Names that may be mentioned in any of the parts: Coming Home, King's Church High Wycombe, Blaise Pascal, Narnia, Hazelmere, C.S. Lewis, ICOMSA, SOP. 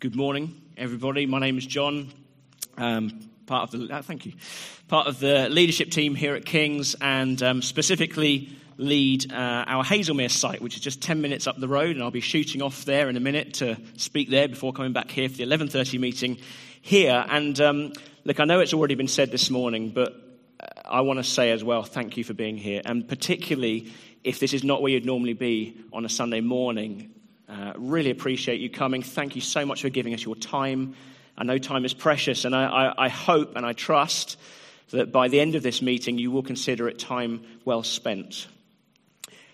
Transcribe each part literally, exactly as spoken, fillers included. Good morning, everybody. My name is John, um, part of the uh, thank you, part of the leadership team here at King's, and um, specifically lead uh, our Hazelmere site, which is just ten minutes up the road, and I'll be shooting off there in a minute to speak there before coming back here for the eleven thirty meeting here. And um, look, I know it's already been said this morning, but I want to say as well, thank you for being here, and particularly if this is not where you'd normally be on a Sunday morning. Uh, really appreciate you coming. Thank you so much for giving us your time. I know time is precious, and I, I, I hope and I trust that by the end of this meeting, you will consider it time well spent.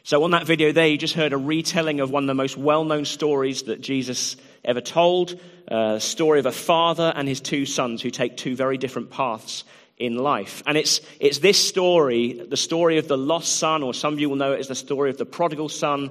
So on that video there, you just heard a retelling of one of the most well-known stories that Jesus ever told, a story of a father and his two sons who take two very different paths in life. And it's it's this story, the story of the lost son, or some of you will know it as the story of the prodigal son.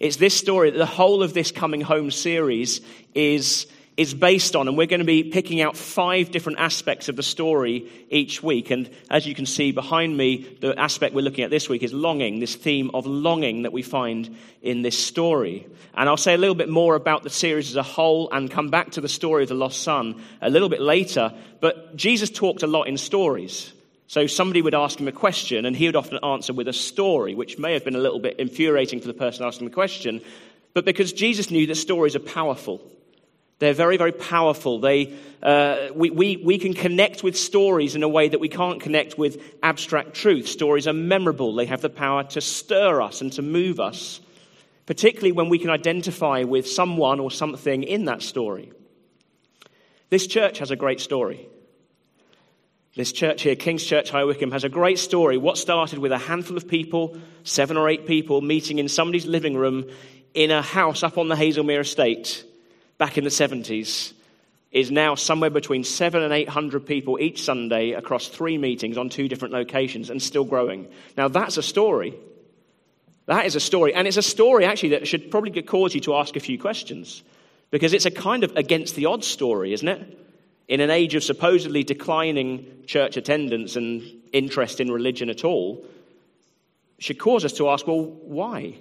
It's this story that the whole of this Coming Home series is, is based on, and we're going to be picking out five different aspects of the story each week. And as you can see behind me, the aspect we're looking at this week is longing, this theme of longing that we find in this story. And I'll say a little bit more about the series as a whole and come back to the story of the lost son a little bit later. But Jesus talked a lot in stories. So somebody would ask him a question, and he would often answer with a story, which may have been a little bit infuriating for the person asking the question, but because Jesus knew that stories are powerful. They're very, very powerful. They, uh, we, we, we can connect with stories in a way that we can't connect with abstract truth. Stories are memorable. They have the power to stir us and to move us, particularly when we can identify with someone or something in that story. This church has a great story. This church here, King's Church High Wycombe, has a great story. What started with a handful of people, seven or eight people, meeting in somebody's living room in a house up on the Hazelmere estate back in the seventies is now somewhere between seven and eight hundred people each Sunday across three meetings on two different locations, and still growing. Now that's a story. That is a story. And it's a story actually that should probably cause you to ask a few questions, because it's a kind of against the odds story, isn't it? In an age of supposedly declining church attendance and interest in religion at all, should cause us to ask, well, why?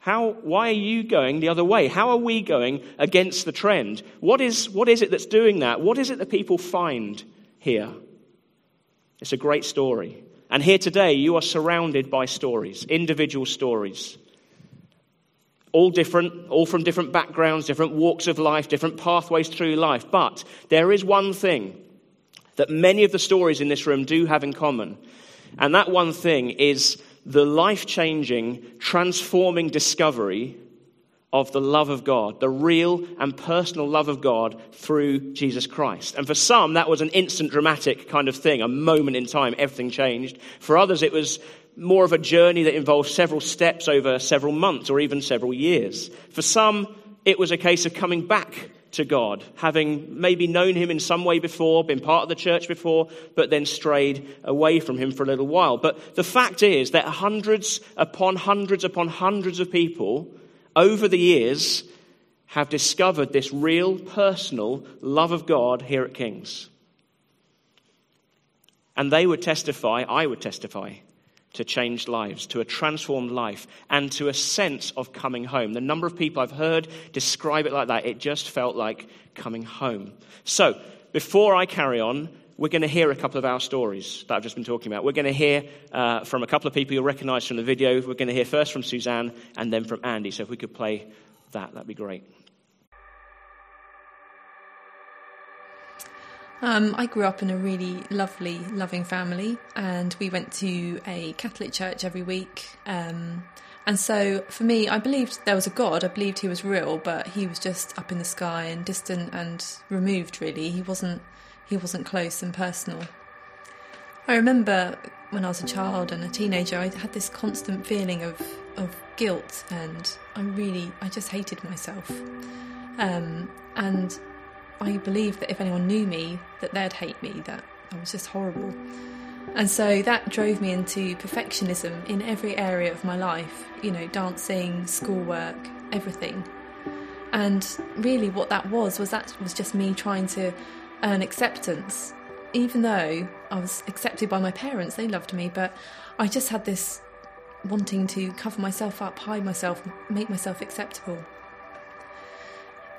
How? Why are you going the other way? How are we going against the trend? What is, what is it that's doing that? What is it that people find here? It's a great story. And here today, you are surrounded by stories, individual stories. All different, all from different backgrounds, different walks of life, different pathways through life. But there is one thing that many of the stories in this room do have in common. And that one thing is the life-changing, transforming discovery of the love of God, the real and personal love of God through Jesus Christ. And for some, that was an instant dramatic kind of thing, a moment in time, everything changed. For others, it was more of a journey that involves several steps over several months or even several years. For some, it was a case of coming back to God, having maybe known him in some way before, been part of the church before, but then strayed away from him for a little while. But the fact is that hundreds upon hundreds upon hundreds of people over the years have discovered this real personal love of God here at King's. And they would testify, I would testify, to changed lives, to a transformed life, and to a sense of coming home. The number of people I've heard describe it like that, it just felt like coming home. So, before I carry on, we're going to hear a couple of our stories that I've just been talking about. We're going to hear uh, from a couple of people you'll recognize from the video. We're going to hear first from Suzanne and then from Andy. So if we could play that, that'd be great. Um, I grew up in a really lovely, loving family, and we went to a Catholic church every week. Um, and so for me, I believed there was a God. I believed he was real, but he was just up in the sky and distant and removed, really. He wasn't, he wasn't close and personal. I remember when I was a child and a teenager, I had this constant feeling of, of guilt, and I really, I just hated myself. Um, and... I believed that if anyone knew me, that they'd hate me, that I was just horrible. And so that drove me into perfectionism in every area of my life, you know, dancing, schoolwork, everything. And really what that was, was that was just me trying to earn acceptance. Even though I was accepted by my parents, they loved me, but I just had this wanting to cover myself up, hide myself, make myself acceptable.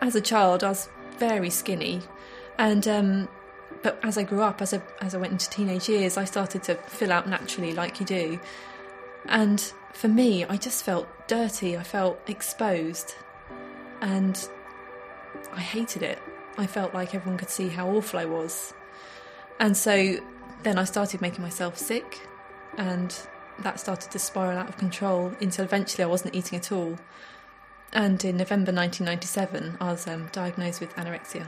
As a child, I was very skinny, and um, but as I grew up, as I, as I went into teenage years, I started to fill out naturally, like you do. And for me, I just felt dirty. I felt exposed, and I hated it. I felt like everyone could see how awful I was. And so then I started making myself sick, and that started to spiral out of control until eventually I wasn't eating at all. And in November nineteen ninety-seven, I was um, diagnosed with anorexia.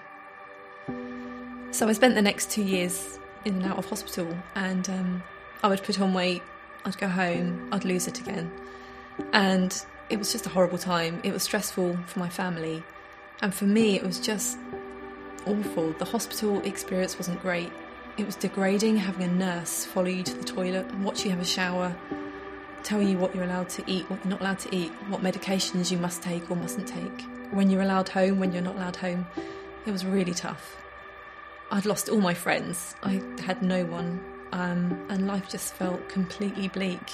So I spent the next two years in and out of hospital, and um, I would put on weight, I'd go home, I'd lose it again. And it was just a horrible time. It was stressful for my family, and for me it was just awful. The hospital experience wasn't great. It was degrading having a nurse follow you to the toilet and watch you have a shower, tell you what you're allowed to eat, what you're not allowed to eat, what medications you must take or mustn't take, when you're allowed home, when you're not allowed home. It was really tough. I'd lost all my friends. I had no one, um, and life just felt completely bleak.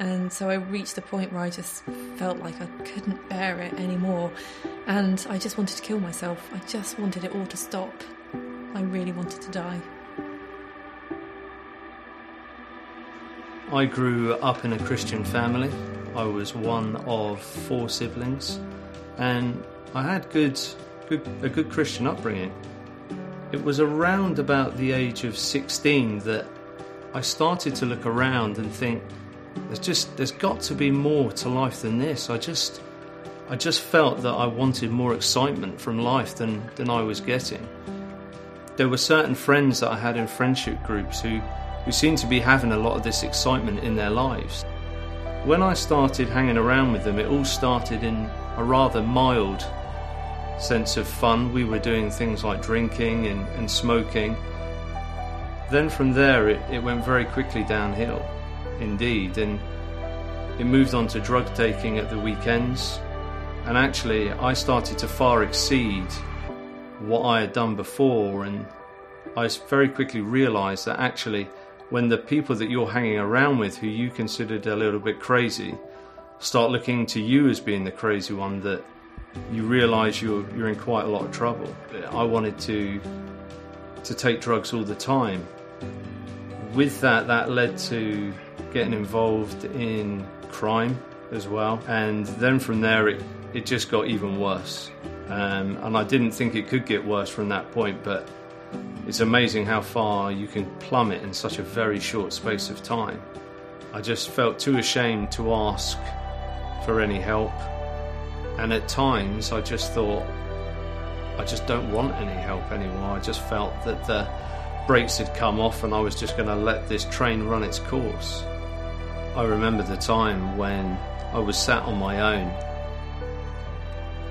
And so I reached the point where I just felt like I couldn't bear it anymore, and I just wanted to kill myself. I just wanted it all to stop. I really wanted to die. I grew up in a Christian family. I was one of four siblings, and I had good, good, a good Christian upbringing. It was around about the age of sixteen that I started to look around and think, "There's just, there's got to be more to life than this." I just, I just felt that I wanted more excitement from life than than I was getting. There were certain friends that I had in friendship groups who. who seemed to be having a lot of this excitement in their lives. When I started hanging around with them, it all started in a rather mild sense of fun. We were doing things like drinking and, and smoking. Then from there, it, it went very quickly downhill, indeed, and it moved on to drug taking at the weekends. And actually, I started to far exceed what I had done before, and I very quickly realised that actually, when the people that you're hanging around with, who you considered a little bit crazy, start looking to you as being the crazy one, that you realise you're you're in quite a lot of trouble. I wanted to to take drugs all the time. With that, that led to getting involved in crime as well, and then from there it, it just got even worse. Um, and I didn't think it could get worse from that point, but it's amazing how far you can plummet in such a very short space of time. I just felt too ashamed to ask for any help, and at times I just thought, I just don't want any help anymore. I just felt that the brakes had come off and I was just going to let this train run its course. I remember the time when I was sat on my own,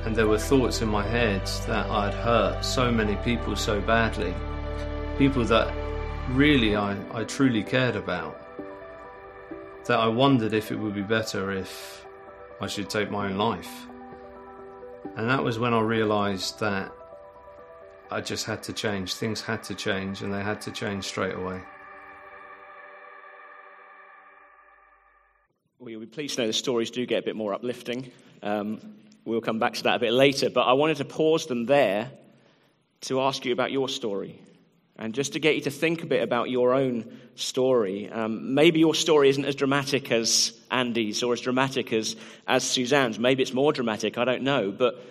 and there were thoughts in my head that I'd hurt so many people so badly. People that really I, I truly cared about, that I wondered if it would be better if I should take my own life. And that was when I realised that I just had to change. Things had to change, and they had to change straight away. Well, you'll be pleased to know the stories do get a bit more uplifting. Um, we'll come back to that a bit later, but I wanted to pause them there to ask you about your story. And just to get you to think a bit about your own story. Um, maybe your story isn't as dramatic as Andy's or as dramatic as, as Suzanne's. Maybe it's more dramatic, I don't know. But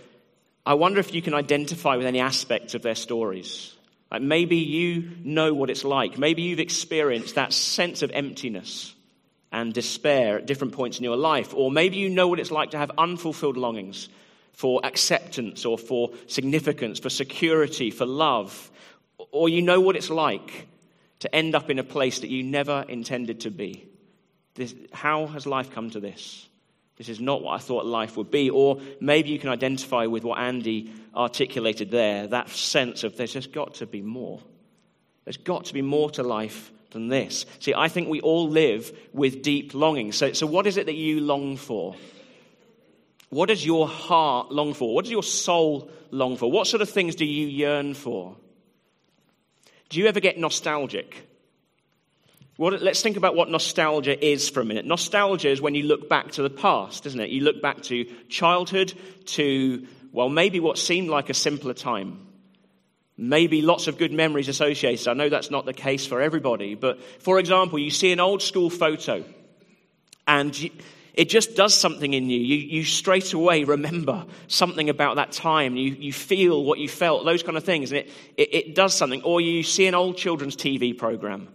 I wonder if you can identify with any aspects of their stories. Like maybe you know what it's like. Maybe you've experienced that sense of emptiness and despair at different points in your life. Or maybe you know what it's like to have unfulfilled longings for acceptance or for significance, for security, for love. Or you know what it's like to end up in a place that you never intended to be. This, how has life come to this? This is not what I thought life would be. Or maybe you can identify with what Andy articulated there, that sense of there's just got to be more. There's got to be more to life than this. See, I think we all live with deep longing. So, so what is it that you long for? What does your heart long for? What does your soul long for? What sort of things do you yearn for? Do you ever get nostalgic? Well, let's think about what nostalgia is for a minute. Nostalgia is when you look back to the past, isn't it? You look back to childhood, to, well, maybe what seemed like a simpler time. Maybe lots of good memories associated. I know that's not the case for everybody. But for example, you see an old school photo and you, it just does something in you. You, you straight away remember something about that time. You, you feel what you felt, those kind of things. And it, it, it does something. Or you see an old children's T V program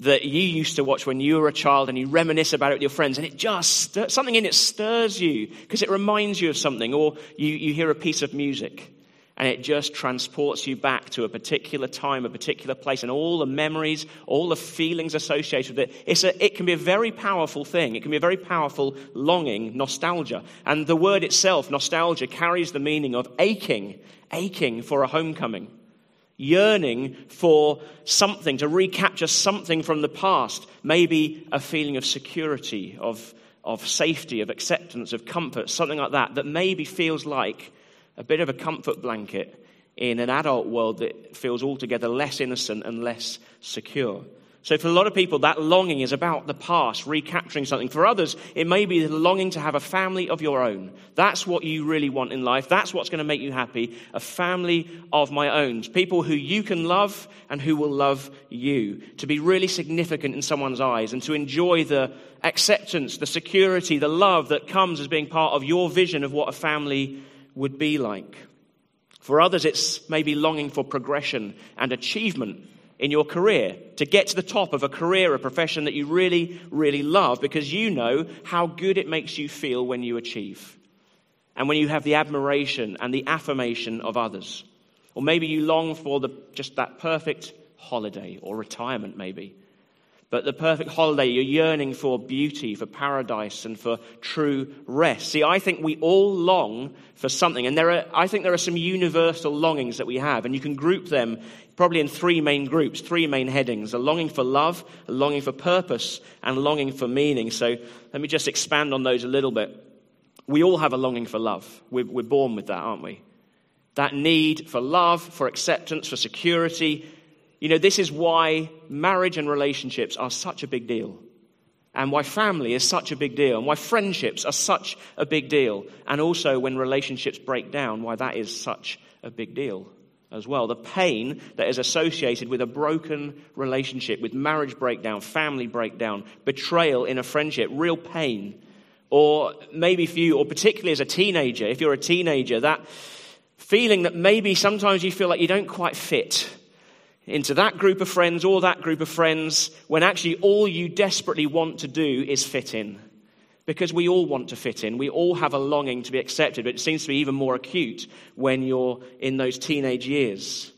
that you used to watch when you were a child and you reminisce about it with your friends, and it just, something in it stirs you because it reminds you of something. Or you, you hear a piece of music and it just transports you back to a particular time, a particular place, and all the memories, all the feelings associated with it. It's a, it can be a very powerful thing. It can be a very powerful longing, nostalgia. And the word itself, nostalgia, carries the meaning of aching, aching for a homecoming. Yearning for something, to recapture something from the past. Maybe a feeling of security, of of safety, of acceptance, of comfort, something like that, that maybe feels like a bit of a comfort blanket in an adult world that feels altogether less innocent and less secure. So for a lot of people, that longing is about the past, recapturing something. For others, it may be the longing to have a family of your own. That's what you really want in life. That's what's going to make you happy. A family of my own. People who you can love and who will love you. To be really significant in someone's eyes and to enjoy the acceptance, the security, the love that comes as being part of your vision of what a family would be like. For others, it's maybe longing for progression and achievement in your career, to get to the top of a career, a profession that you really, really love, because you know how good it makes you feel when you achieve and when you have the admiration and the affirmation of others. Or maybe you long for the just that perfect holiday or retirement, maybe. But the perfect holiday, you're yearning for beauty, for paradise, and for true rest. See, I think we all long for something. And there are, I think there are some universal longings that we have. And you can group them probably in three main groups, three main headings. A longing for love, a longing for purpose, and longing for meaning. So let me just expand on those a little bit. We all have a longing for love. We're, we're born with that, aren't we? That need for love, for acceptance, for security. You know, this is why marriage and relationships are such a big deal, and why family is such a big deal, and why friendships are such a big deal, and also when relationships break down, why that is such a big deal as well. The pain that is associated with a broken relationship, with marriage breakdown, family breakdown, betrayal in a friendship, real pain. Or maybe for you, or particularly as a teenager, if you're a teenager, that feeling that maybe sometimes you feel like you don't quite fit into that group of friends or that group of friends, when actually all you desperately want to do is fit in. Because we all want to fit in. We all have a longing to be accepted, but it seems to be even more acute when you're in those teenage years.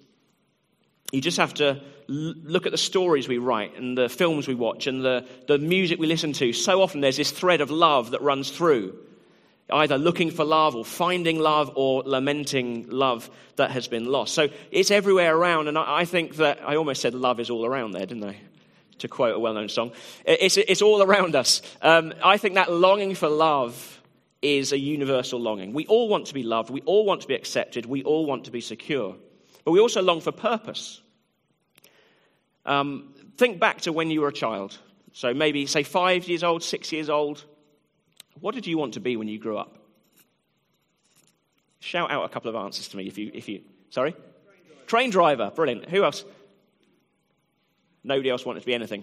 You just have to look at the stories we write and the films we watch and the, the music we listen to. So often there's this thread of love that runs through, either looking for love or finding love or lamenting love that has been lost. So it's everywhere around, and I think that, I almost said love is all around there, didn't I? To quote a well-known song. It's, it's all around us. Um, I think that longing for love is a universal longing. We all want to be loved. We all want to be accepted. We all want to be secure. But we also long for purpose. Um, think back to when you were a child. So maybe, say, five years old, six years old. What did you want to be when you grew up? Shout out a couple of answers to me if you... if you. Sorry? Train driver. Train driver. Brilliant. Who else? Nobody else wanted to be anything.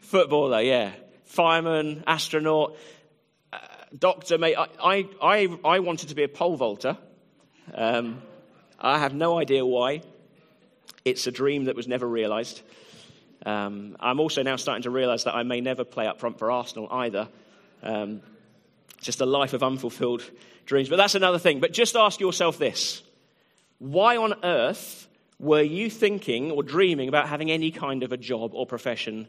Footballer, yeah. Fireman, astronaut, uh, doctor, mate. I, I, I, I wanted to be a pole vaulter. Um, I have no idea why. It's a dream that was never realised. Um, I'm also now starting to realise that I may never play up front for Arsenal either. Um, just a life of unfulfilled dreams. But that's another thing. But just ask yourself this. Why on earth were you thinking or dreaming about having any kind of a job or profession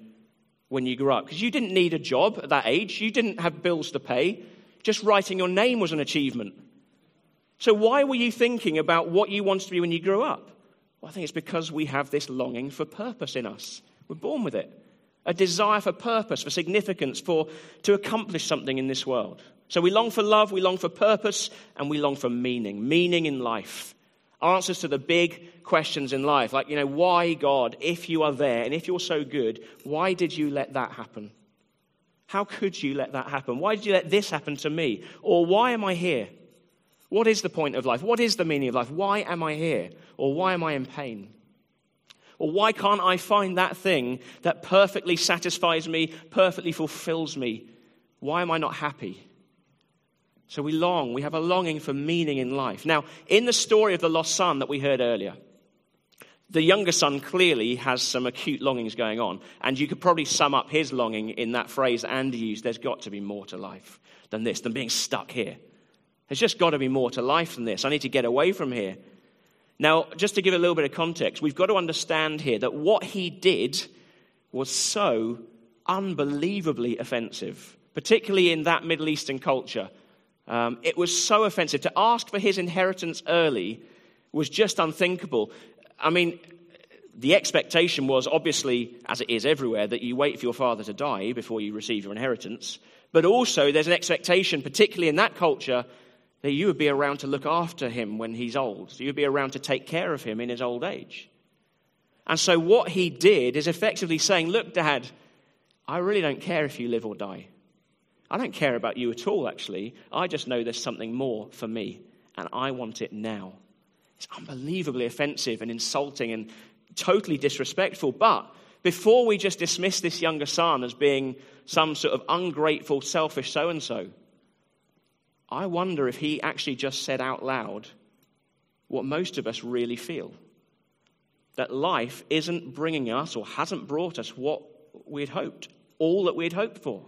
when you grew up? Because you didn't need a job at that age. You didn't have bills to pay. Just writing your name was an achievement. So why were you thinking about what you wanted to be when you grew up? Well, I think it's because we have this longing for purpose in us. We're born with it. A desire for purpose, for significance, for to accomplish something in this world. So we long for love, we long for purpose, and we long for meaning. Meaning in life. Answers to the big questions in life. Like, you know, why, God, if you are there and if you're so good, why did you let that happen? How could you let that happen? Why did you let this happen to me? Or why am I here? What is the point of life? What is the meaning of life? Why am I here? Or why am I in pain? Or why can't I find that thing that perfectly satisfies me, perfectly fulfills me? Why am I not happy? So we long, we have a longing for meaning in life. Now, in the story of the lost son that we heard earlier, the younger son clearly has some acute longings going on. And you could probably sum up his longing in that phrase that Andy used, there's got to be more to life than this, than being stuck here. There's just got to be more to life than this. I need to get away from here. Now, just to give a little bit of context, we've got to understand here that what he did was so unbelievably offensive, particularly in that Middle Eastern culture. Um, it was so offensive. To ask for his inheritance early was just unthinkable. I mean, the expectation was, obviously, as it is everywhere, that you wait for your father to die before you receive your inheritance. But also, there's an expectation, particularly in that culture, that you would be around to look after him when he's old. So you'd be around to take care of him in his old age. And so what he did is effectively saying, look, Dad, I really don't care if you live or die. I don't care about you at all, actually. I just know there's something more for me, and I want it now. It's unbelievably offensive and insulting and totally disrespectful. But before we just dismiss this younger son as being some sort of ungrateful, selfish so-and-so, I wonder if he actually just said out loud what most of us really feel. That life isn't bringing us or hasn't brought us what we'd hoped, all that we'd hoped for.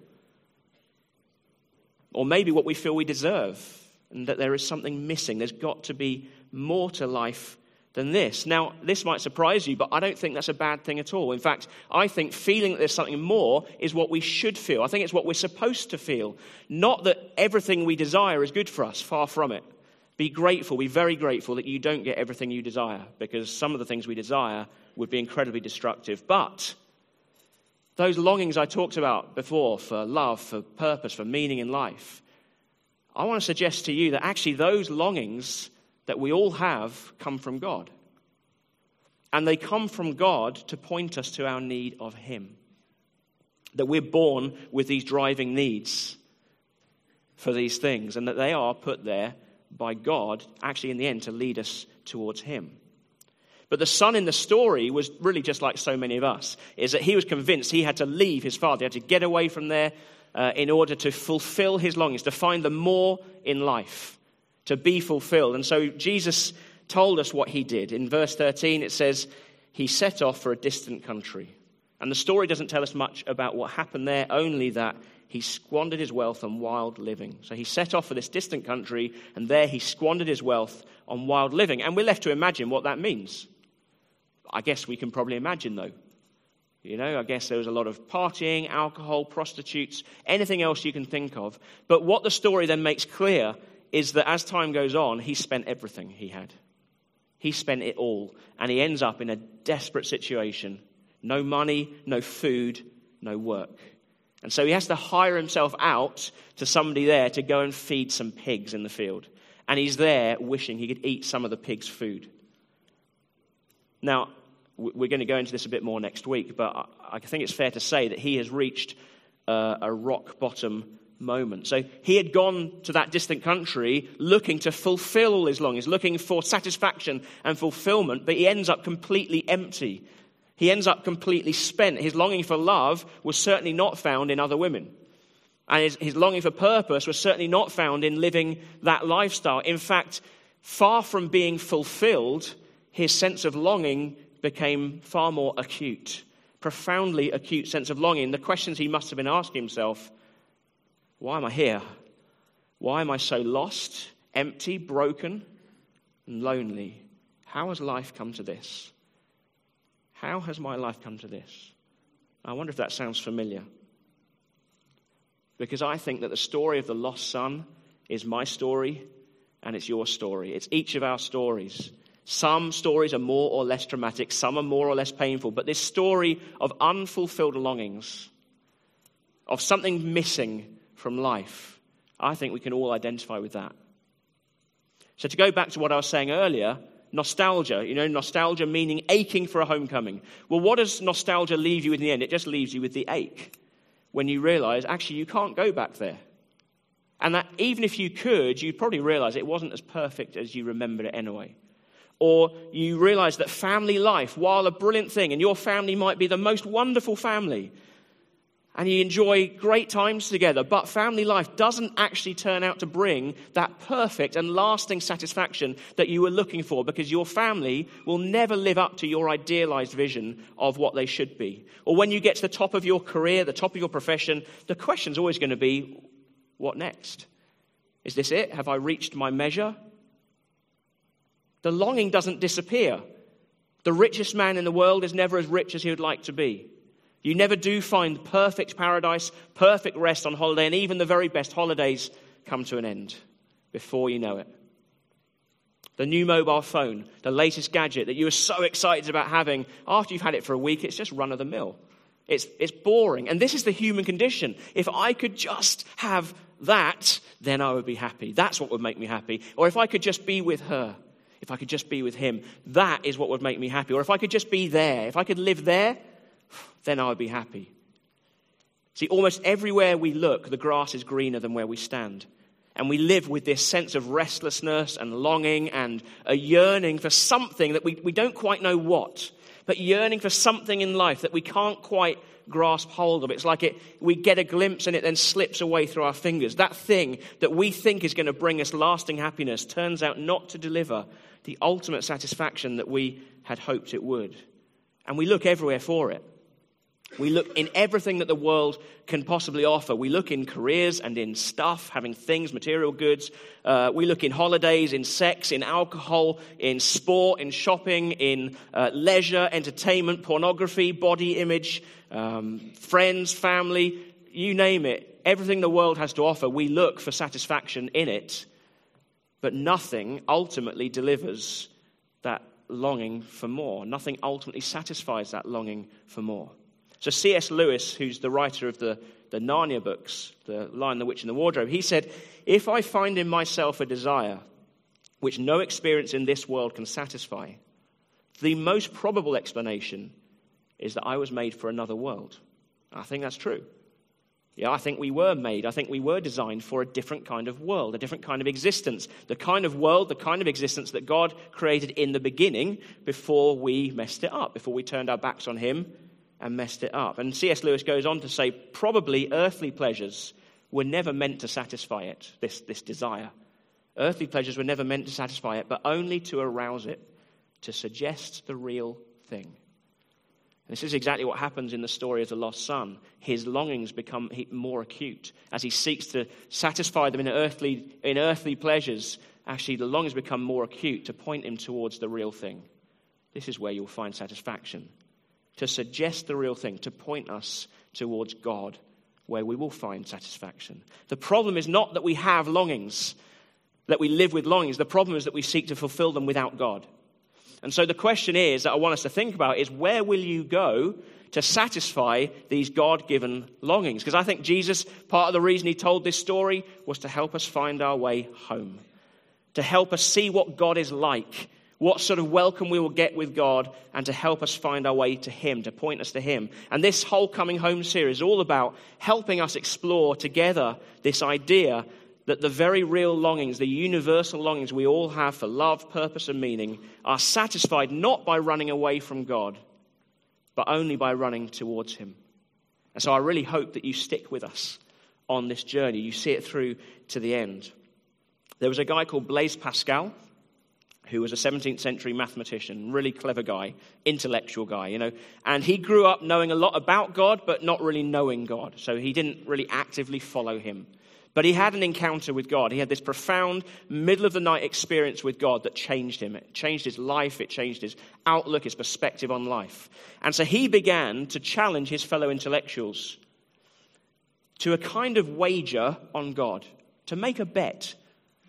Or maybe what we feel we deserve, and that there is something missing. There's got to be more to life than this. Now, this might surprise you, but I don't think that's a bad thing at all. In fact, I think feeling that there's something more is what we should feel. I think it's what we're supposed to feel. Not that everything we desire is good for us, far from it. Be grateful, be very grateful that you don't get everything you desire, because some of the things we desire would be incredibly destructive. But those longings I talked about before for love, for purpose, for meaning in life, I want to suggest to you that actually those longings that we all have come from God. And they come from God to point us to our need of him. That we're born with these driving needs for these things, and that they are put there by God, actually in the end, to lead us towards him. But the son in the story was really just like so many of us, is that he was convinced he had to leave his father, he had to get away from there uh, in order to fulfill his longings, to find the more in life, to be fulfilled. And so Jesus told us what he did. In verse thirteen, it says, he set off for a distant country. And the story doesn't tell us much about what happened there, only that he squandered his wealth on wild living. So he set off for this distant country, and there he squandered his wealth on wild living. And we're left to imagine what that means. I guess we can probably imagine, though. You know, I guess there was a lot of partying, alcohol, prostitutes, anything else you can think of. But what the story then makes clear is that as time goes on, he spent everything he had. He spent it all, and he ends up in a desperate situation. No money, no food, no work. And so he has to hire himself out to somebody there to go and feed some pigs in the field. And he's there wishing he could eat some of the pigs' food. Now, we're going to go into this a bit more next week, but I think it's fair to say that he has reached uh, a rock bottom moment. So he had gone to that distant country looking to fulfill all his longings, looking for satisfaction and fulfillment, but he ends up completely empty. He ends up completely spent. His longing for love was certainly not found in other women. And his, his longing for purpose was certainly not found in living that lifestyle. In fact, far from being fulfilled, his sense of longing became far more acute, profoundly acute sense of longing. The questions he must have been asking himself, why am I here? Why am I so lost, empty, broken, and lonely? How has life come to this? How has my life come to this? I wonder if that sounds familiar. Because I think that the story of the lost son is my story, and it's your story. It's each of our stories. Some stories are more or less dramatic, some are more or less painful, but this story of unfulfilled longings, of something missing from life, I think we can all identify with that. So to go back to what I was saying earlier, nostalgia, you know, nostalgia meaning aching for a homecoming. Well, what does nostalgia leave you in the end? It just leaves you with the ache when you realize, actually, you can't go back there. And that even if you could, you'd probably realize it wasn't as perfect as you remembered it anyway. Or you realize that family life, while a brilliant thing, and your family might be the most wonderful family, and you enjoy great times together, but family life doesn't actually turn out to bring that perfect and lasting satisfaction that you were looking for, because your family will never live up to your idealized vision of what they should be. Or when you get to the top of your career, the top of your profession, the question's always going to be, what next? Is this it? Have I reached my measure? The longing doesn't disappear. The richest man in the world is never as rich as he would like to be. You never do find perfect paradise, perfect rest on holiday, and even the very best holidays come to an end before you know it. The new mobile phone, the latest gadget that you were so excited about having, after you've had it for a week, it's just run of the mill. It's, it's boring. And this is the human condition. If I could just have that, then I would be happy. That's what would make me happy. Or if I could just be with her, if I could just be with him, that is what would make me happy. Or if I could just be there, if I could live there, then I would be happy. See, almost everywhere we look, the grass is greener than where we stand. And we live with this sense of restlessness and longing and a yearning for something that we, we don't quite know what, but yearning for something in life that we can't quite grasp hold of. It's like it, we get a glimpse and it then slips away through our fingers. That thing that we think is going to bring us lasting happiness turns out not to deliver the ultimate satisfaction that we had hoped it would. And we look everywhere for it. We look in everything that the world can possibly offer. We look in careers and in stuff, having things, material goods. Uh, we look in holidays, in sex, in alcohol, in sport, in shopping, in uh, leisure, entertainment, pornography, body image, um, friends, family, you name it. Everything the world has to offer, we look for satisfaction in it. But nothing ultimately delivers that longing for more. Nothing ultimately satisfies that longing for more. So C S Lewis, who's the writer of the, the Narnia books, The Lion, the Witch, and the Wardrobe, he said, if I find in myself a desire which no experience in this world can satisfy, the most probable explanation is that I was made for another world. I think that's true. Yeah, I think we were made, I think we were designed for a different kind of world, a different kind of existence, the kind of world, the kind of existence that God created in the beginning before we messed it up, before we turned our backs on him and messed it up. And C S Lewis goes on to say, probably earthly pleasures were never meant to satisfy it, this, this desire. Earthly pleasures were never meant to satisfy it, but only to arouse it, to suggest the real thing. This is exactly what happens in the story of the lost son. His longings become more acute. As he seeks to satisfy them in earthly, in earthly pleasures, actually the longings become more acute to point him towards the real thing. This is where you'll find satisfaction. To suggest the real thing, to point us towards God, where we will find satisfaction. The problem is not that we have longings, that we live with longings. The problem is that we seek to fulfill them without God. And so the question is, that I want us to think about, is where will you go to satisfy these God-given longings? Because I think Jesus, part of the reason he told this story was to help us find our way home, to help us see what God is like, what sort of welcome we will get with God, and to help us find our way to him, to point us to him. And this whole Coming Home series is all about helping us explore together this idea that the very real longings, the universal longings we all have for love, purpose, and meaning are satisfied not by running away from God, but only by running towards him. And so I really hope that you stick with us on this journey. You see it through to the end. There was a guy called Blaise Pascal, who was a seventeenth century mathematician, really clever guy, intellectual guy, you know. And he grew up knowing a lot about God, but not really knowing God. So he didn't really actively follow him. But he had an encounter with God. He had this profound, middle-of-the-night experience with God that changed him. It changed his life. It changed his outlook, his perspective on life. And so he began to challenge his fellow intellectuals to a kind of wager on God, to make a bet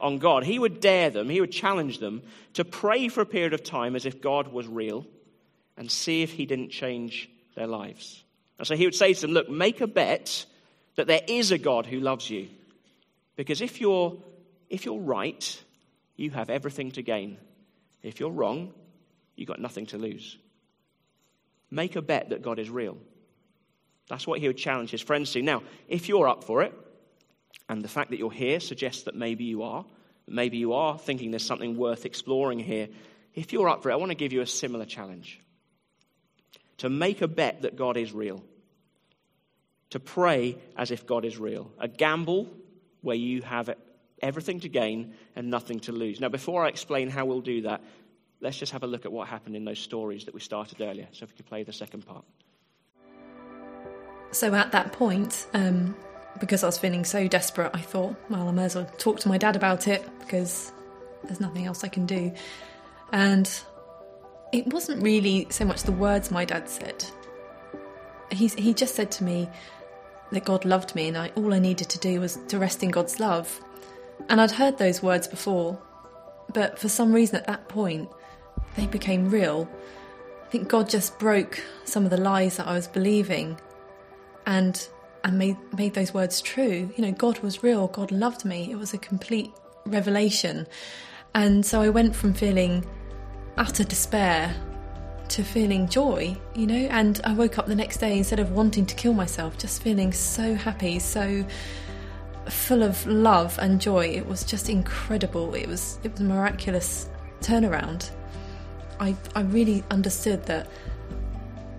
on God. He would dare them, he would challenge them to pray for a period of time as if God was real and see if he didn't change their lives. And so he would say to them, look, make a bet that there is a God who loves you. Because if you're if you're right, you have everything to gain. If you're wrong, you've got nothing to lose. Make a bet that God is real. That's what he would challenge his friends to. Now, if you're up for it, And the fact that you're here suggests that maybe you are. Maybe you are thinking there's something worth exploring here. If you're up for it, I want to give you a similar challenge. To make a bet that God is real. To pray as if God is real. A gamble where you have everything to gain and nothing to lose. Now, before I explain how we'll do that, let's just have a look at what happened in those stories that we started earlier. So if we could play the second part. So at that point, um, because I was feeling so desperate, I thought, well, I might as well talk to my dad about it because there's nothing else I can do. And it wasn't really so much the words my dad said. He, he just said to me that God loved me and I, all I needed to do was to rest in God's love. And I'd heard those words before, but for some reason at that point, they became real. I think God just broke some of the lies that I was believing and and made, made those words true. You know, God was real, God loved me. It was a complete revelation. And so I went from feeling utter despair to feeling joy, you know, and I woke up the next day, instead of wanting to kill myself, just feeling so happy, so full of love and joy. It was just incredible. It was it was a miraculous turnaround. I I really understood that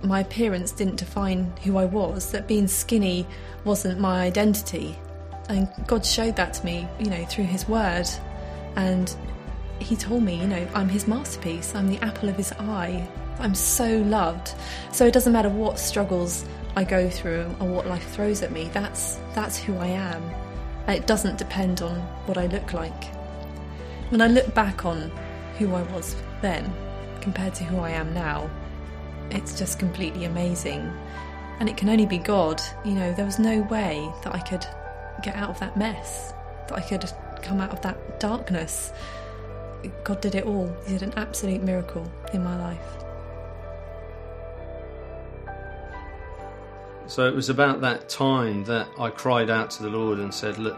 my appearance didn't define who I was, that being skinny wasn't my identity. And God showed that to me, you know, through his word. And he told me, you know, I'm his masterpiece. I'm the apple of his eye. I'm so loved. So it doesn't matter what struggles I go through or what life throws at me. That's that's who I am. And it doesn't depend on what I look like. When I look back on who I was then compared to who I am now, it's just completely amazing. And it can only be God. You know, there was no way that I could get out of that mess, that I could come out of that darkness. God did it all. He did an absolute miracle in my life. So it was about that time that I cried out to the Lord and said, look,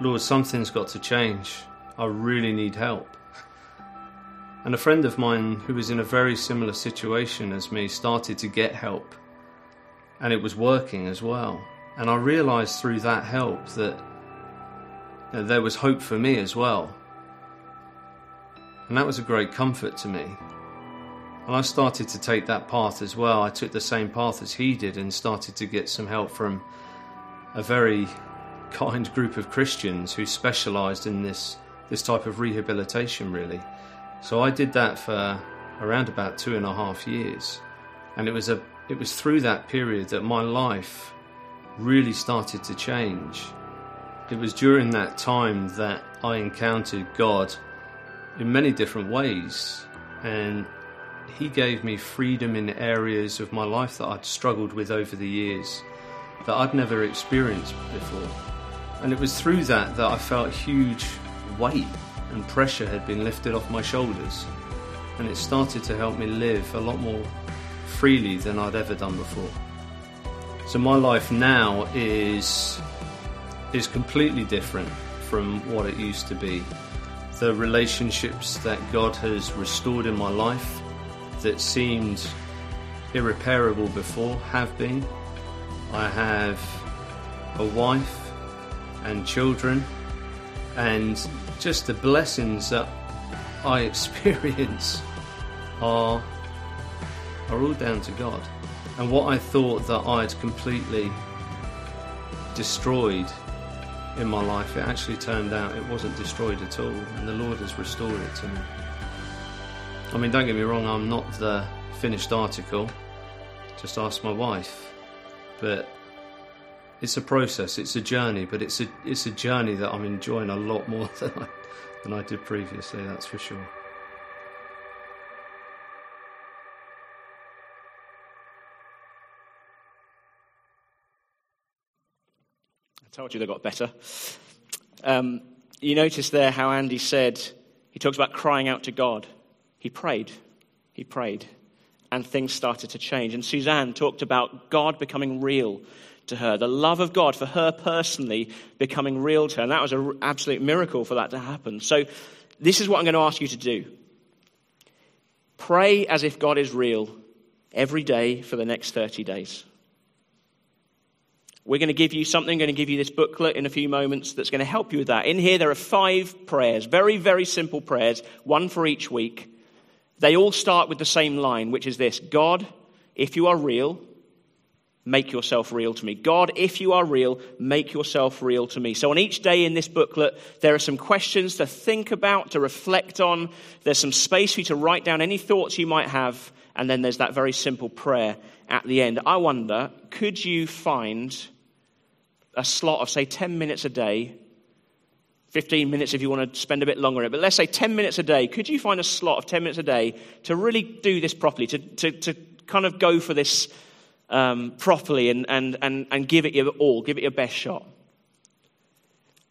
Lord, something's got to change. I really need help. And a friend of mine who was in a very similar situation as me started to get help, and it was working as well. And I realised through that help that you know, there was hope for me as well. And that was a great comfort to me. And I started to take that path as well. I took the same path as he did and started to get some help from a very kind group of Christians who specialised in this, this type of rehabilitation, really. So I did that for around about two and a half years. And it was a it was through that period that my life really started to change. It was during that time that I encountered God in many different ways, and he gave me freedom in areas of my life that I'd struggled with over the years that I'd never experienced before. And it was through that that I felt huge weight and pressure had been lifted off my shoulders, and it started to help me live a lot more freely than I'd ever done before. So my life now is is completely different from what it used to be. The relationships that God has restored in my life that seemed irreparable before have been. I have a wife and children, and just the blessings that I experience are are all down to God. And what I thought that I'd completely destroyed in my life, it actually turned out it wasn't destroyed at all, and the Lord has restored it to me. I mean, don't get me wrong, I'm not the finished article, just ask my wife, but it's a process, it's a journey, but it's a it's a journey that I'm enjoying a lot more than I, than I did previously, that's for sure. Told you they got better. Um, you notice there how Andy said, he talks about crying out to God. He prayed. He prayed. And things started to change. And Suzanne talked about God becoming real to her. The love of God for her personally becoming real to her. And that was an absolute miracle for that to happen. So this is what I'm going to ask you to do. Pray as if God is real every day for the next thirty days. We're going to give you something, I'm going to give you this booklet in a few moments that's going to help you with that. In here, there are five prayers, very, very simple prayers, one for each week. They all start with the same line, which is this: God, if you are real, make yourself real to me. God, if you are real, make yourself real to me. So on each day in this booklet, there are some questions to think about, to reflect on. There's some space for you to write down any thoughts you might have. And then there's that very simple prayer at the end. I wonder, could you find a slot of, say, ten minutes a day, fifteen minutes if you want to spend a bit longer in it, but let's say ten minutes a day, could you find a slot of ten minutes a day to really do this properly, to to, to kind of go for this um, properly and, and, and, and give it your all, give it your best shot?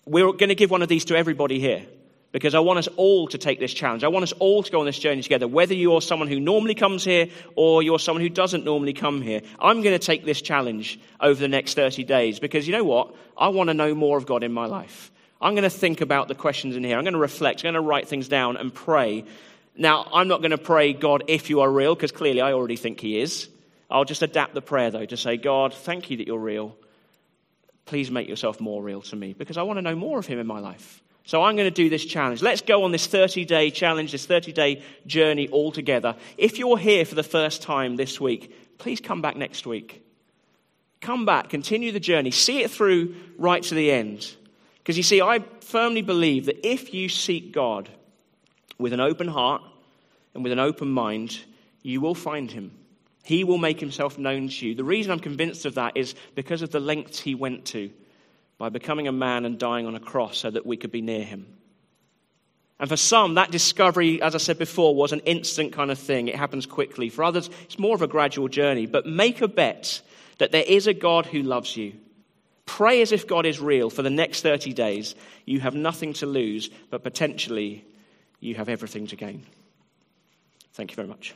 We're going to give one of these to everybody here, because I want us all to take this challenge. I want us all to go on this journey together, whether you're someone who normally comes here or you're someone who doesn't normally come here. I'm going to take this challenge over the next thirty days because you know what? I want to know more of God in my life. I'm going to think about the questions in here. I'm going to reflect. I'm going to write things down and pray. Now, I'm not going to pray, God, if you are real, because clearly I already think he is. I'll just adapt the prayer, though, to say, God, thank you that you're real. Please make yourself more real to me because I want to know more of him in my life. So I'm going to do this challenge. Let's go on this thirty-day challenge, this thirty-day journey all together. If you're here for the first time this week, please come back next week. Come back, continue the journey. See it through right to the end. Because you see, I firmly believe that if you seek God with an open heart and with an open mind, you will find him. He will make himself known to you. The reason I'm convinced of that is because of the lengths he went to by becoming a man and dying on a cross so that we could be near him. And for some, that discovery, as I said before, was an instant kind of thing. It happens quickly. For others, it's more of a gradual journey. But make a bet that there is a God who loves you. Pray as if God is real for the next thirty days. You have nothing to lose, but potentially you have everything to gain. Thank you very much.